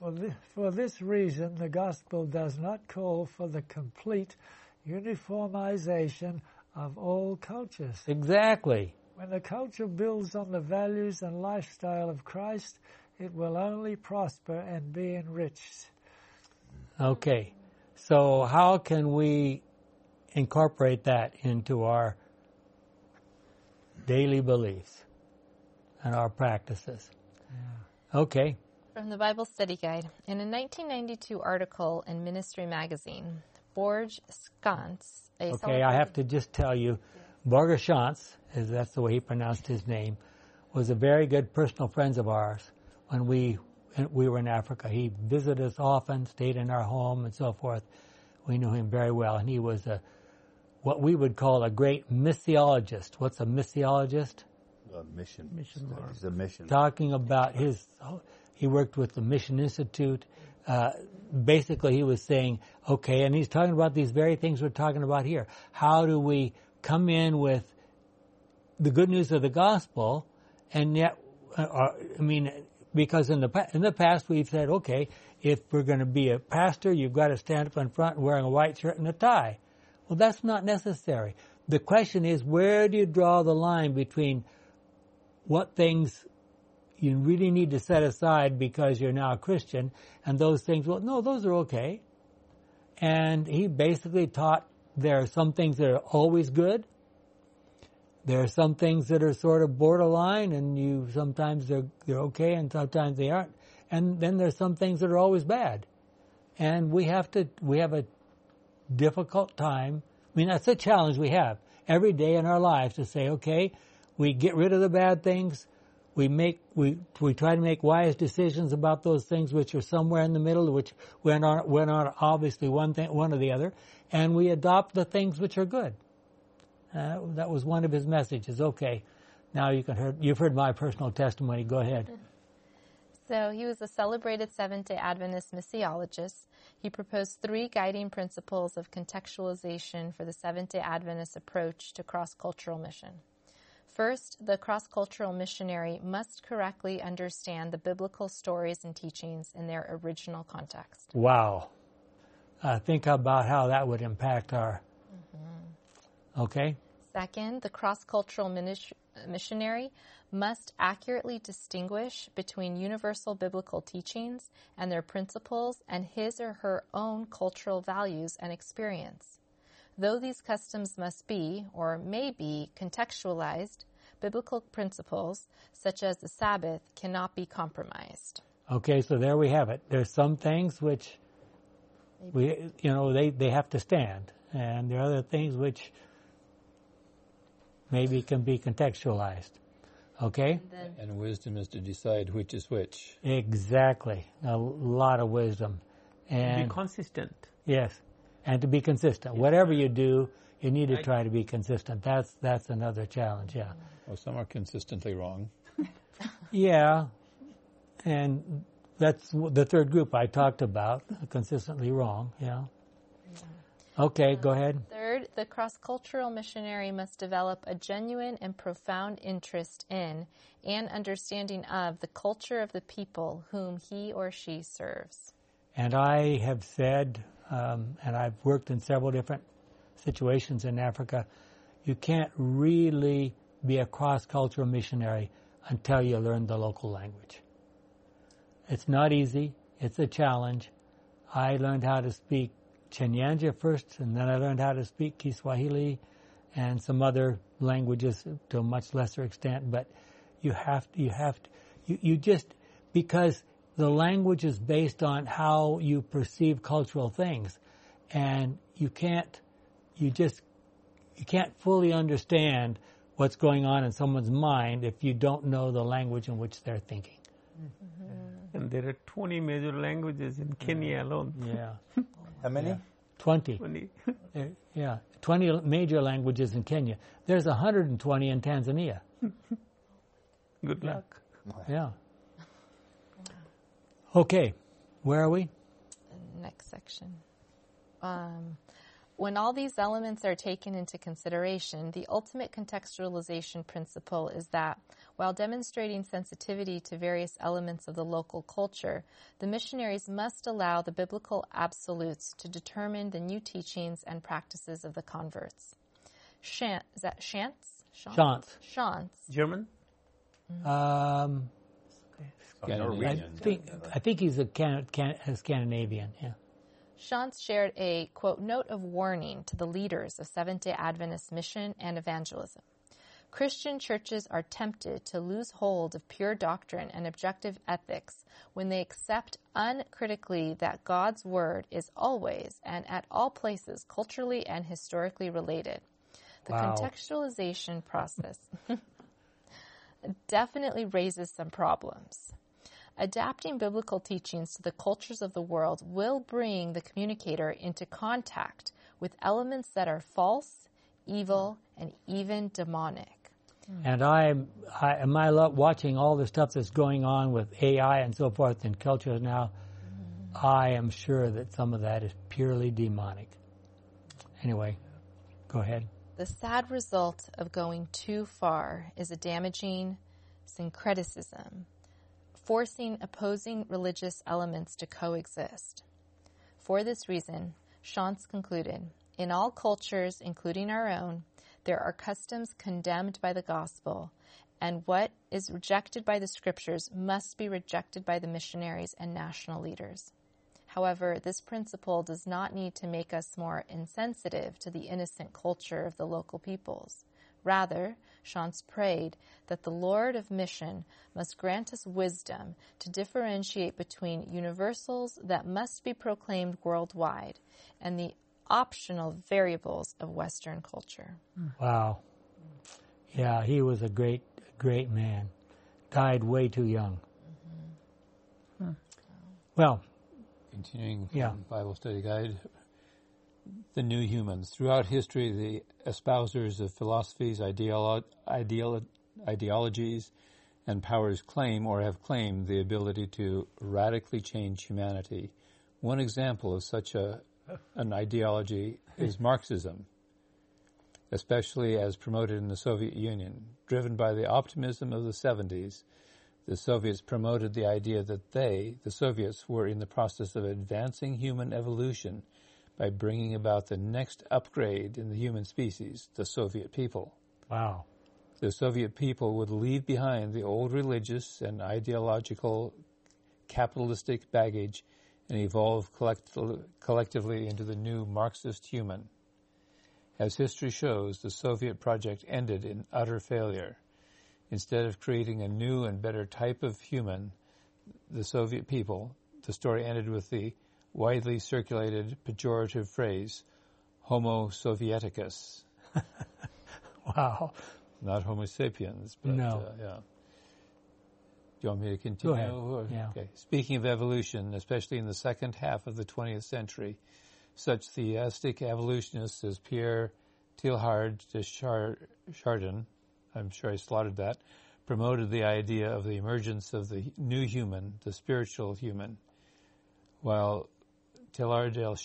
For this, for this reason, the gospel does not call for the complete uniformization of all cultures. Exactly. When a culture builds on the values and lifestyle of Christ, it will only prosper and be enriched. Okay. So how can we incorporate that into our daily beliefs and our practices? Yeah. Okay. From the Bible Study Guide, in a nineteen ninety-two article in Ministry Magazine, Børge Schantz. Okay, celebrated... I have to just tell you, Børge Schantz, is that's the way he pronounced his name, was a very good personal friend of ours when we we were in Africa. He visited us often, stayed in our home, and so forth. We knew him very well, and he was a what we would call a great missiologist. What's a missiologist? A mission. Mission. He's a mission. Talking about his, he worked with the Mission Institute. Uh, basically he was saying, okay, and he's talking about these very things we're talking about here. How do we come in with the good news of the gospel and yet, uh, I mean, because in the, in the past we've said, okay, if we're going to be a pastor, you've got to stand up in front wearing a white shirt and a tie. Well, that's not necessary. The question is, where do you draw the line between what things you really need to set aside because you're now a Christian, and those things, well, no, those are okay. And he basically taught there are some things that are always good. There are some things that are sort of borderline, and you sometimes they're, they're okay and sometimes they aren't. And then there's some things that are always bad. And we have to, we have a difficult time. I mean, that's a challenge we have every day in our lives to say, okay, we get rid of the bad things. We make we we try to make wise decisions about those things which are somewhere in the middle, which we're not we're not obviously one thing one or the other, and we adopt the things which are good. Uh, that was one of his messages. Okay, now you can hear, you've heard my personal testimony. Go ahead. So he was a celebrated Seventh-day Adventist missiologist. He proposed three guiding principles of contextualization for the Seventh-day Adventist approach to cross-cultural mission. First, the cross-cultural missionary must correctly understand the biblical stories and teachings in their original context. Wow. Uh, think about how that would impact our... Mm-hmm. Okay. Second, the cross-cultural minis- missionary must accurately distinguish between universal biblical teachings and their principles and his or her own cultural values and experience. Though these customs must be, or may be, contextualized, biblical principles, such as the Sabbath, cannot be compromised. Okay, so there we have it. There's some things which we, you know, they, they have to stand, and there are other things which maybe can be contextualized. Okay? And, and wisdom is to decide which is which. Exactly. A lot of wisdom. And be consistent. Yes. And to be consistent. Yes. Whatever you do, you need to try to be consistent. That's that's another challenge, yeah. Well, some are consistently wrong. Yeah. And that's the third group I talked about, consistently wrong, yeah. Okay, um, go ahead. Third, the cross-cultural missionary must develop a genuine and profound interest in and understanding of the culture of the people whom he or she serves. And I have said, um, and I've worked in several different situations in Africa, you can't really be a cross-cultural missionary until you learn the local language. It's not easy. It's a challenge. I learned how to speak Chinyanja first, and then I learned how to speak Kiswahili and some other languages to a much lesser extent, but you have to, you have to, you, you just, because the language is based on how you perceive cultural things, and you can't, you just, you can't fully understand what's going on in someone's mind if you don't know the language in which they're thinking. Mm-hmm. And there are twenty major languages in Kenya alone. Yeah. How many? Yeah. Twenty. twenty. Yeah, twenty major languages in Kenya. There's one hundred twenty in Tanzania. Good luck. Yeah. Okay, where are we? Next section. Um, when all these elements are taken into consideration, the ultimate contextualization principle is that while demonstrating sensitivity to various elements of the local culture, the missionaries must allow the biblical absolutes to determine the new teachings and practices of the converts. Schantz, is that Schantz? Schantz. Schantz. German? Mm-hmm. Um, Scandinavian. I think, I think he's a, Can- Can- a Scandinavian, yeah. Schantz shared a, quote, note of warning to the leaders of Seventh-day Adventist mission and evangelism. Christian churches are tempted to lose hold of pure doctrine and objective ethics when they accept uncritically that God's word is always and at all places culturally and historically related. The wow. contextualization process definitely raises some problems. Adapting biblical teachings to the cultures of the world will bring the communicator into contact with elements that are false, evil, and even demonic. And I'm, I am I watching all the stuff that's going on with A I and so forth in culture now. Mm. I am sure that some of that is purely demonic. Anyway, go ahead. The sad result of going too far is a damaging syncretism, forcing opposing religious elements to coexist. For this reason, Schantz concluded, in all cultures, including our own, there are customs condemned by the gospel, and what is rejected by the scriptures must be rejected by the missionaries and national leaders. However, this principle does not need to make us more insensitive to the innocent culture of the local peoples. Rather, Schantz prayed that the Lord of mission must grant us wisdom to differentiate between universals that must be proclaimed worldwide and the optional variables of Western culture. Wow. Yeah, he was a great, great man. Died way too young. Mm-hmm. Hmm. Well. Continuing yeah. from Bible Study Guide, the new humans. Throughout history, the espousers of philosophies, ideolo- ideolo- ideologies, and powers claim or have claimed the ability to radically change humanity. One example of such a an ideology is Marxism, especially as promoted in the Soviet Union. Driven by the optimism of the seventies, the Soviets promoted the idea that they, the Soviets, were in the process of advancing human evolution by bringing about the next upgrade in the human species, the Soviet people. Wow. The Soviet people would leave behind the old religious and ideological capitalistic baggage and evolve collect- collectively into the new Marxist human. As history shows, the Soviet project ended in utter failure. Instead of creating a new and better type of human, the Soviet people, the story ended with the widely circulated pejorative phrase, Homo Sovieticus. Wow. Not Homo sapiens, but no. uh, yeah. Do you want me to continue? Go ahead. Yeah. Okay. Speaking of evolution, especially in the second half of the twentieth century, such theistic evolutionists as Pierre Teilhard de Chardin, I'm sure I slaughtered that, promoted the idea of the emergence of the new human, the spiritual human, while Teilhard de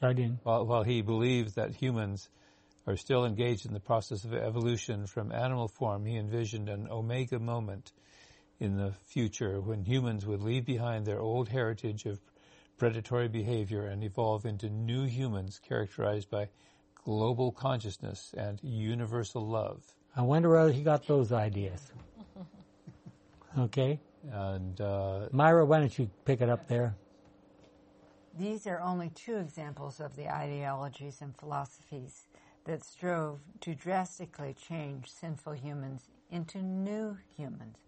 Chardin, while, while he believed that humans are still engaged in the process of evolution from animal form, he envisioned an omega moment in the future when humans would leave behind their old heritage of predatory behavior and evolve into new humans characterized by global consciousness and universal love. I wonder where he got those ideas. Okay. And uh, Myra, why don't you pick it up there? These are only two examples of the ideologies and philosophies that strove to drastically change sinful humans into new humans.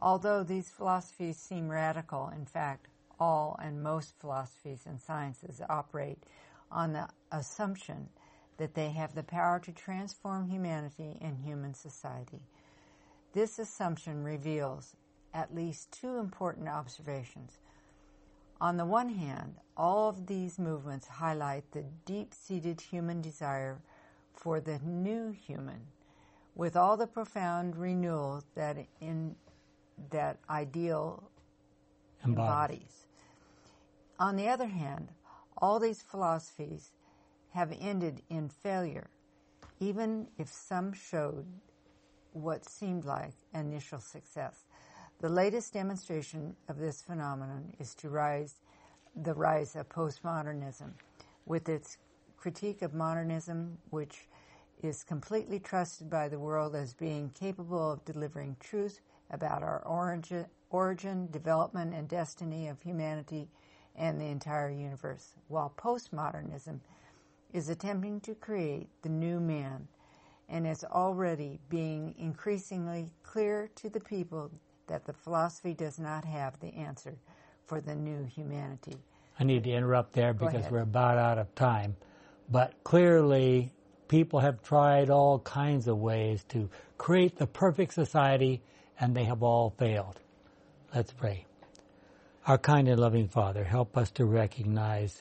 Although these philosophies seem radical, in fact, all and most philosophies and sciences operate on the assumption that they have the power to transform humanity and human society. This assumption reveals at least two important observations. On the one hand, all of these movements highlight the deep-seated human desire for the new human, with all the profound renewal that in that ideal embodies. embodies. On the other hand, all these philosophies have ended in failure, even if some showed what seemed like initial success. The latest demonstration of this phenomenon is to rise, the rise of postmodernism, with its critique of modernism, which is completely trusted by the world as being capable of delivering truth about our origin, origin, development, and destiny of humanity and the entire universe, while postmodernism is attempting to create the new man, and it's already being increasingly clear to the people that the philosophy does not have the answer for the new humanity. I need to interrupt there because we're about out of time. But clearly, people have tried all kinds of ways to create the perfect society, and they have all failed. Let's pray. Our kind and loving Father, help us to recognize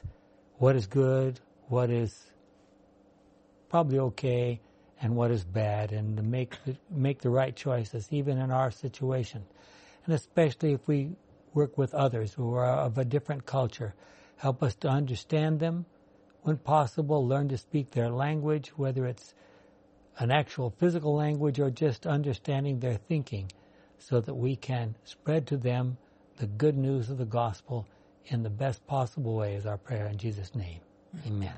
what is good, what is probably okay, and what is bad, and to make the, make the right choices, even in our situation. And especially if we work with others who are of a different culture, help us to understand them. When possible, learn to speak their language, whether it's an actual physical language or just understanding their thinking, so that we can spread to them the good news of the gospel in the best possible way, is our prayer in Jesus' name. Amen.